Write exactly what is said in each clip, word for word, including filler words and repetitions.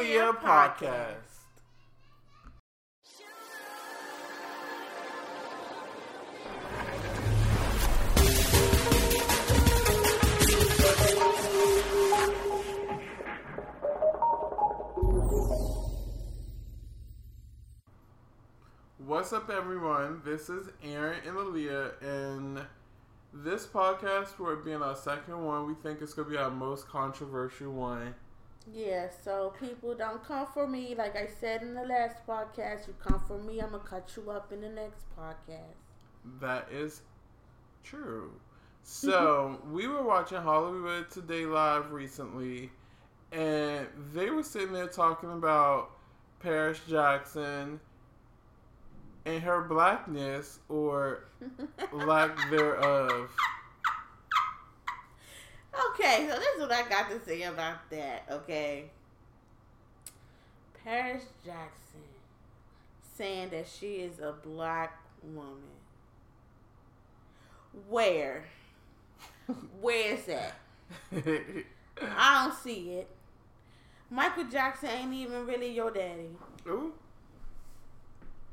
Nuclear Podcast. What's up, everyone? This is Aaron and Aaliyah, and this podcast, for it being our second one, we think it's going to be our most controversial one. Yeah, so people, don't come for me. Like I said in the last podcast, you come for me, I'm going to cut you up in the next podcast. That is true. So, we were watching Hollywood Today Live recently, and they were sitting there talking about Paris Jackson and her blackness, or lack thereof. Okay, so this is what I got to say about that, okay? Paris Jackson saying that she is a black woman. Where? Where is that? I don't see it. Michael Jackson ain't even really your daddy. Ooh.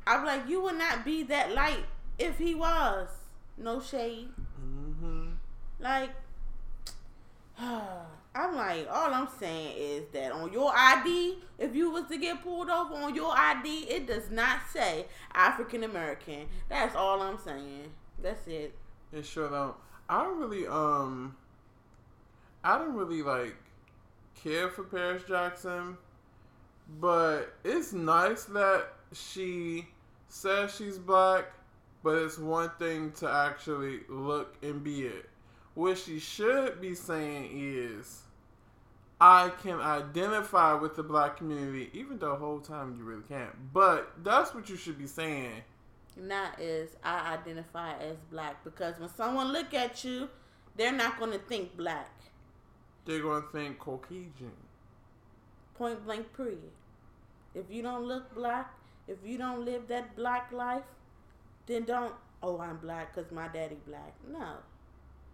I'm like, you would not be that light if he was. No shade. Mm-hmm. Like, I'm like, all I'm saying is that on your I D, if you was to get pulled over on your I D, it does not say African American. That's all I'm saying. That's it. It sure don't. I don't really, um, I don't really, like, care for Paris Jackson, but it's nice that she says she's black, but it's one thing to actually look and be it. What she should be saying is, I can identify with the black community, even though the whole time you really can't. But that's what you should be saying. Not is, I identify as black. Because when someone look at you, they're not going to think black. They're going to think Caucasian. Point blank period. If you don't look black, if you don't live that black life, then don't, oh, I'm black because my daddy black. No.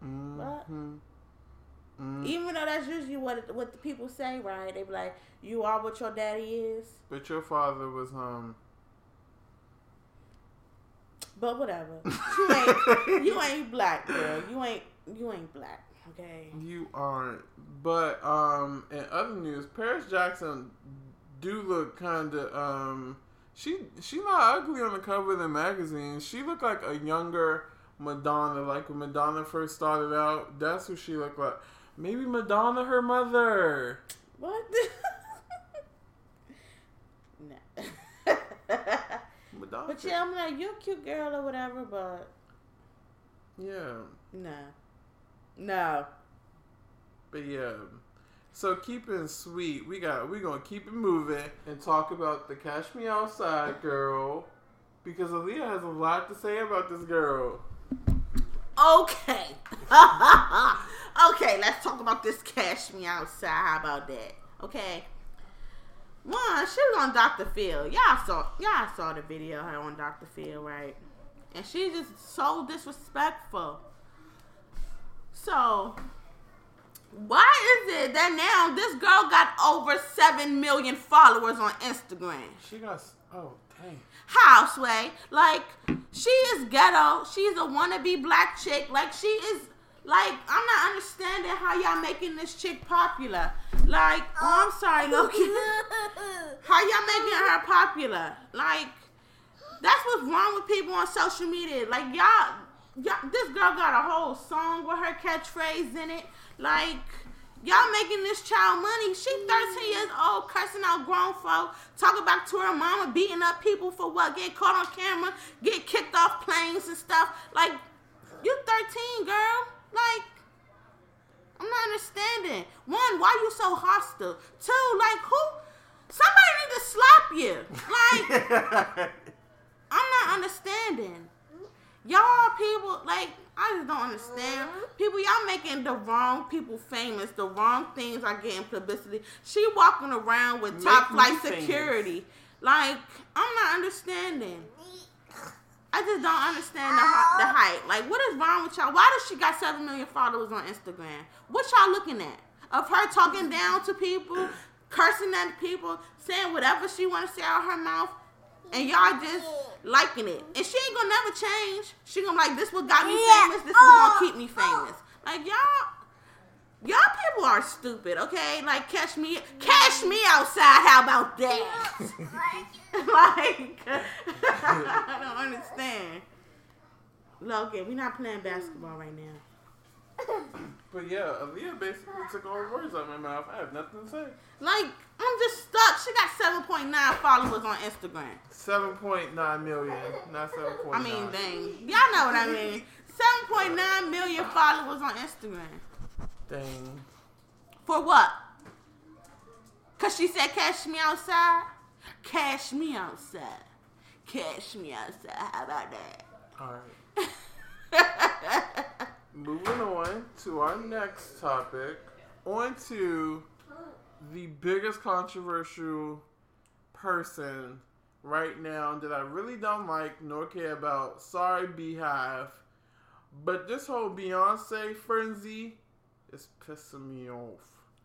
Mm-hmm. But mm-hmm. Even though that's usually what what the people say, right? They be like, you are what your daddy is. But your father was, um... But whatever. You ain't, you ain't black, girl. You ain't, you ain't black, okay? You aren't. But, um, in other news, Paris Jackson do look kind of, um... She she not ugly on the cover of the magazine. She looked like a younger Madonna. Like when Madonna first started out, that's who she looked like. Maybe Madonna, her mother. What? No. Madonna. But yeah, I'm like, you're a cute girl or whatever, but... Yeah. No. No. But yeah. So keep it sweet. We got we gonna keep it moving and talk about the Cash Me Outside girl, because Aaliyah has a lot to say about this girl. Okay. Okay, let's talk about this Cash Me Outside. How about that? Okay. One, she was on Doctor Phil. Y'all saw y'all saw the video of her on Doctor Phil, right? And she's just so disrespectful. So why is it that now this girl got over seven million followers on Instagram? She got, oh, dang. How, Sway? Like, she is ghetto. She's a wannabe black chick. Like, she is, like, I'm not understanding how y'all making this chick popular. Like, oh, I'm sorry, Loki. How y'all making her popular? Like, that's what's wrong with people on social media. Like, y'all, y'all this girl got a whole song with her catchphrase in it. Like, y'all making this child money. She thirteen years old, cursing out grown folk, talking back to her mama, beating up people for what? Get caught on camera, get kicked off planes and stuff. Like, you thirteen, girl. Like, I'm not understanding. One, why you so hostile? Two, like, who? Somebody need to slap you. Like, I'm not understanding. Y'all people, like, I just don't understand. People, y'all making the wrong people famous. The wrong things are getting publicity. She walking around with top flight security. Like, I'm not understanding. I just don't understand the, the hype. Like, what is wrong with y'all? Why does she got seven million followers on Instagram? What y'all looking at? Of her talking down to people, cursing at people, saying whatever she want to say out her mouth, and y'all just liking it. And she ain't gonna never change. She gonna be like, this what got me famous, this is what gonna keep me famous. Like, y'all... Y'all people are stupid, okay? Like, catch me, catch me outside. How about that? Like, I don't understand. Logan, we're not playing basketball right now. But yeah, Aaliyah basically took all the words out of my mouth. I have nothing to say. Like, I'm just stuck. She got seven point nine followers on Instagram. seven point nine million, not seven point nine. I mean, dang. Y'all know what I mean. seven point nine million followers on Instagram. Thing. For what? Cause she said, "Cash me outside, cash me outside, cash me outside." How about that? All right. Moving on to our next topic, on to the biggest controversial person right now that I really don't like nor care about. Sorry, Beehive, but this whole Beyonce frenzy. It's pissing me off.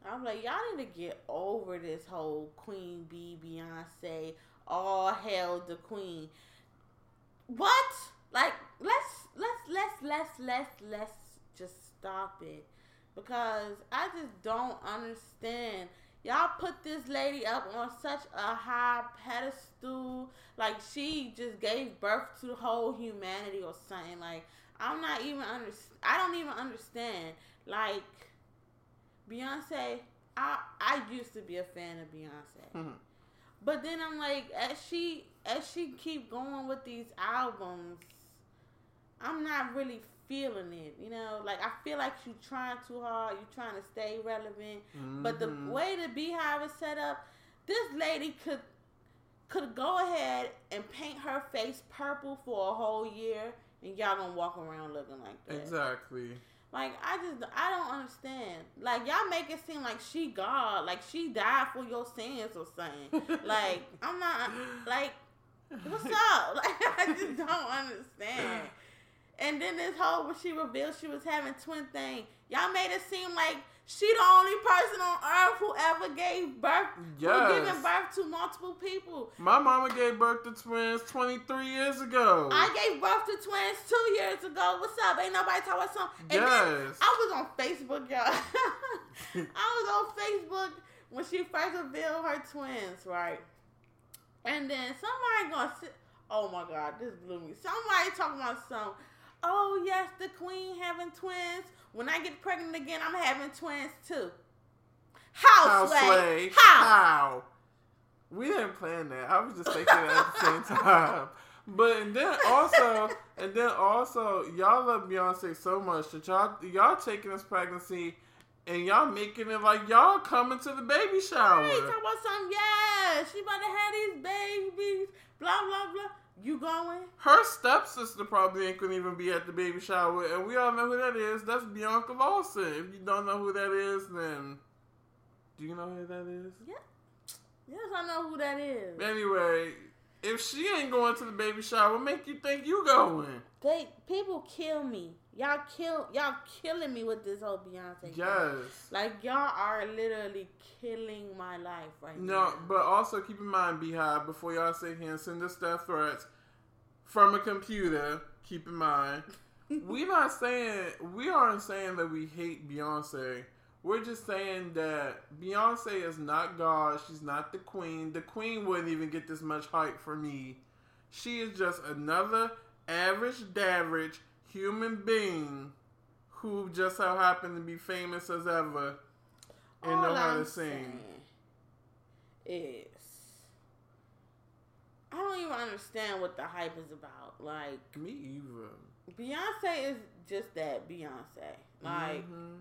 I'm like, y'all need to get over this whole Queen B, Beyonce, all hail the Queen. What? Like, let's, let's, let's, let's, let's, let's just stop it. Because I just don't understand. Y'all put this lady up on such a high pedestal. Like, she just gave birth to the whole humanity or something. Like, I'm not even, under- I don't even understand. Like, Beyonce, I I used to be a fan of Beyonce. Mm-hmm. But then I'm like, as she as she keep going with these albums, I'm not really feeling it, you know? Like, I feel like you trying too hard. You trying to stay relevant. Mm-hmm. But the way the Beehive is set up, this lady could could go ahead and paint her face purple for a whole year, and y'all gonna walk around looking like that. Exactly. Like, I just, I don't understand. Like, y'all make it seem like she God. Like, she died for your sins or something. Like, I'm not, like, what's up? Like, I just don't understand. And then this whole, when she revealed she was having twin thing, y'all made it seem like she the only person on earth who ever gave birth, yes. who giving birth to multiple people. My mama gave birth to twins twenty-three years ago. I gave birth to twins two years ago. What's up? Ain't nobody talking about something. And yes. then I was on Facebook, y'all. I was on Facebook when she first revealed her twins, right? And then somebody gonna sit, oh my God, this blew me. Somebody talking about something. Oh, yes, the Queen having twins. When I get pregnant again, I'm having twins, too. How, Slay? How? How? We didn't plan that. I was just thinking that at the same time. But and then also, and then also, y'all love Beyonce so much that y'all, y'all taking this pregnancy and y'all making it like y'all coming to the baby shower. Hey, talk about something. Yeah, she about to have these babies. Blah, blah, blah. You going? Her stepsister probably ain't gonna even be at the baby shower, and we all know who that is. That's Bianca Lawson. If you don't know who that is, then do you know who that is? Yeah. Yes, I know who that is. Anyway, if she ain't going to the baby shower, what make you think you going? They people kill me. Y'all kill y'all killing me with this whole Beyonce. Yes. Thing. Like, y'all are literally killing my life right no, now. No, but also keep in mind, Beehive, before y'all sit here and send us death threats from a computer, keep in mind, we not saying we aren't saying that we hate Beyonce. We're just saying that Beyonce is not God. She's not the Queen. The Queen wouldn't even get this much hype for me. She is just another average daverage human being who just so happened to be famous as ever and all know how I'm to sing. Is I don't even understand what the hype is about. Like, me either. Beyonce is just that Beyonce. Like, mm-hmm.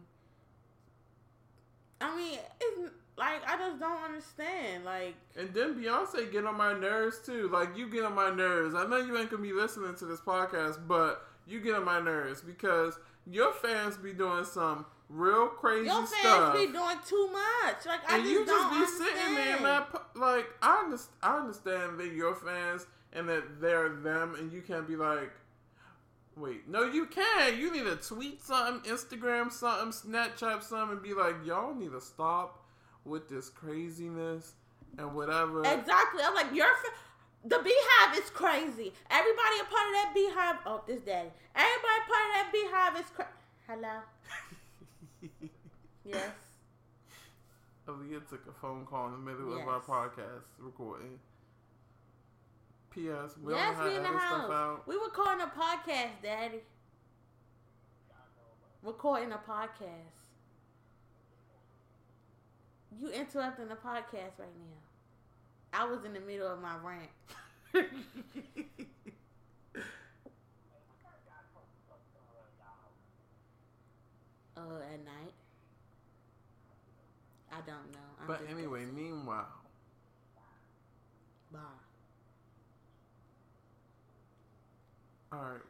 I mean, it's like, I just don't understand. Like, and then Beyonce get on my nerves too. Like, you get on my nerves. I know you ain't gonna be listening to this podcast, but you get on my nerves because your fans be doing some real crazy stuff. Your fans stuff. be doing too much. Like, I and just you just don't be understand. Sitting there and not, like, I, under, I understand that your fans and that they're them and you can't be like, wait, no, you can. You need to tweet something, Instagram something, Snapchat something and be like, y'all need to stop with this craziness and whatever. Exactly. I'm like, you're... F- The beehive is crazy. Everybody a part of that beehive. Oh, this daddy. Everybody a part of that beehive is crazy. Hello? Yes. Aaliyah took a phone call in the middle yes. of our podcast recording. P S We yes, we in the house. Out. We recording a podcast, daddy. Recording a podcast. You interrupting the podcast right now. I was in the middle of my rant. Oh, uh, at night? I don't know. I'm but anyway, guessing. Meanwhile. Bye. All right.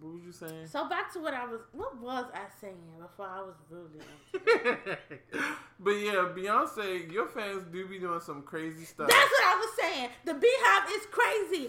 What was you saying? So back to what I was... What was I saying before I was really... But yeah, Beyonce, your fans do be doing some crazy stuff. That's what I was saying. The beehive is crazy.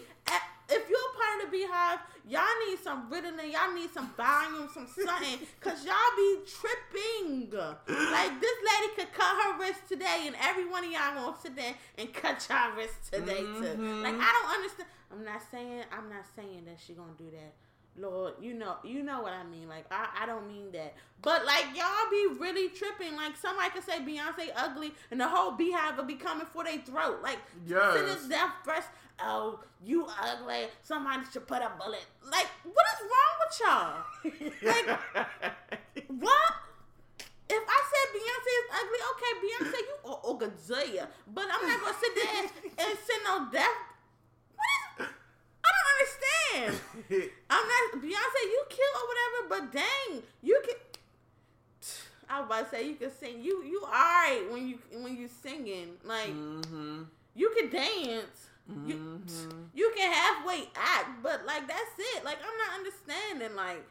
If you're a part of the beehive, y'all need some Ritalin. Y'all need some volume, some something. Because y'all be tripping. Like, this lady could cut her wrist today, and every one of y'all gonna sit there and cut y'all wrist today, mm-hmm. too. Like, I don't understand. I'm not saying, I'm not saying that she gonna do that. Lord, you know, you know what I mean. Like, I, I don't mean that. But, like, y'all be really tripping. Like, somebody could say Beyonce ugly, and the whole beehive will be coming for their throat. Like, yes. To this death first, oh, you ugly. Somebody should put a bullet. Like, what is wrong with y'all? Like, what? If I said Beyonce is ugly, okay, Beyonce, you are oh, Gazilla. But I'm not going to sit there and, and send no death. What is... I don't understand. I'm not Beyonce. You cute or whatever, but dang, you can. I was about to say you can sing. You you alright when you when you singing like mm-hmm. you can dance. Mm-hmm. You you can halfway act, but like that's it. Like I'm not understanding. Like,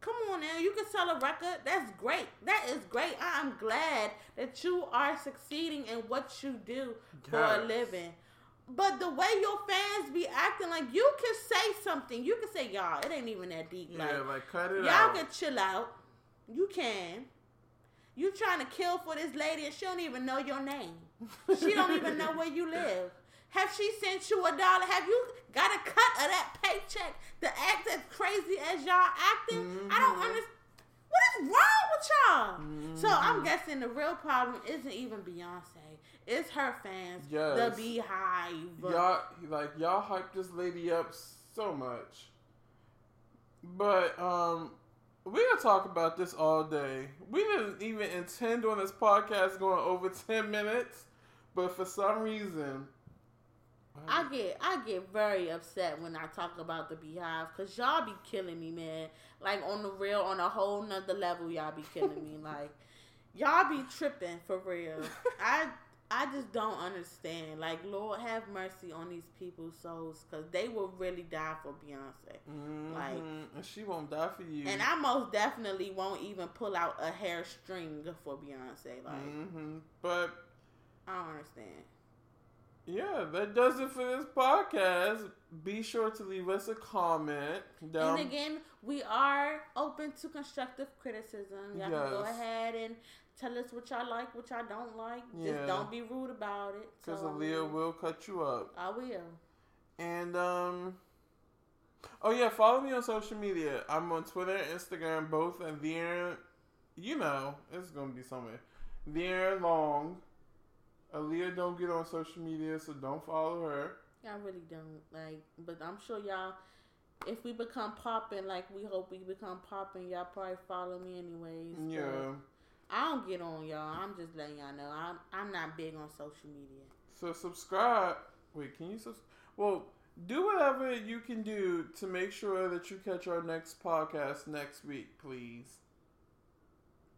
come on now, you can sell a record. That's great. That is great. I am glad that you are succeeding in what you do yes. for a living. But the way your fans be acting, like, you can say something. You can say, y'all, it ain't even that deep. Like, yeah, like, cut it y'all out. Y'all can chill out. You can. You trying to kill for this lady, and she don't even know your name. She don't even know where you live. Have she sent you a dollar? Have you got a cut of that paycheck to act as crazy as y'all acting? Mm-hmm. I don't understand. What is wrong with y'all? Mm-hmm. So I'm guessing the real problem isn't even Beyonce. It's her fans. Yes. The beehive. Y'all, like, y'all hyped this lady up so much. But, um, we're going to talk about this all day. We didn't even intend on this podcast going over ten minutes. But for some reason... I get I get very upset when I talk about the beehive because y'all be killing me, man. Like, on the real, on a whole nother level, y'all be killing me. Like, y'all be tripping for real. I I just don't understand. Like, Lord have mercy on these people's souls because they will really die for Beyonce. Mm-hmm. Like, and she won't die for you. And I most definitely won't even pull out a hair string for Beyonce. Like, mm-hmm. But I don't understand. Yeah, that does it for this podcast. Be sure to leave us a comment. Down. And again, we are open to constructive criticism. Y'all yes. can go ahead and tell us what y'all like, what y'all don't like. Yeah. Just don't be rude about it. Because so, Aaliyah will cut you up. I will. And, um... oh, yeah, follow me on social media. I'm on Twitter and Instagram, both. And the Aaron... You know, it's going to be somewhere. The Aaron Long... Aaliyah don't get on social media, so don't follow her. I really don't. Like, but I'm sure y'all, if we become popping, like we hope we become popping, y'all probably follow me anyways. Yeah. I don't get on y'all. I'm just letting y'all know. I'm I'm not big on social media. So subscribe. Wait, can you subscribe? Well, do whatever you can do to make sure that you catch our next podcast next week, please.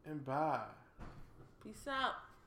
And bye. Peace out.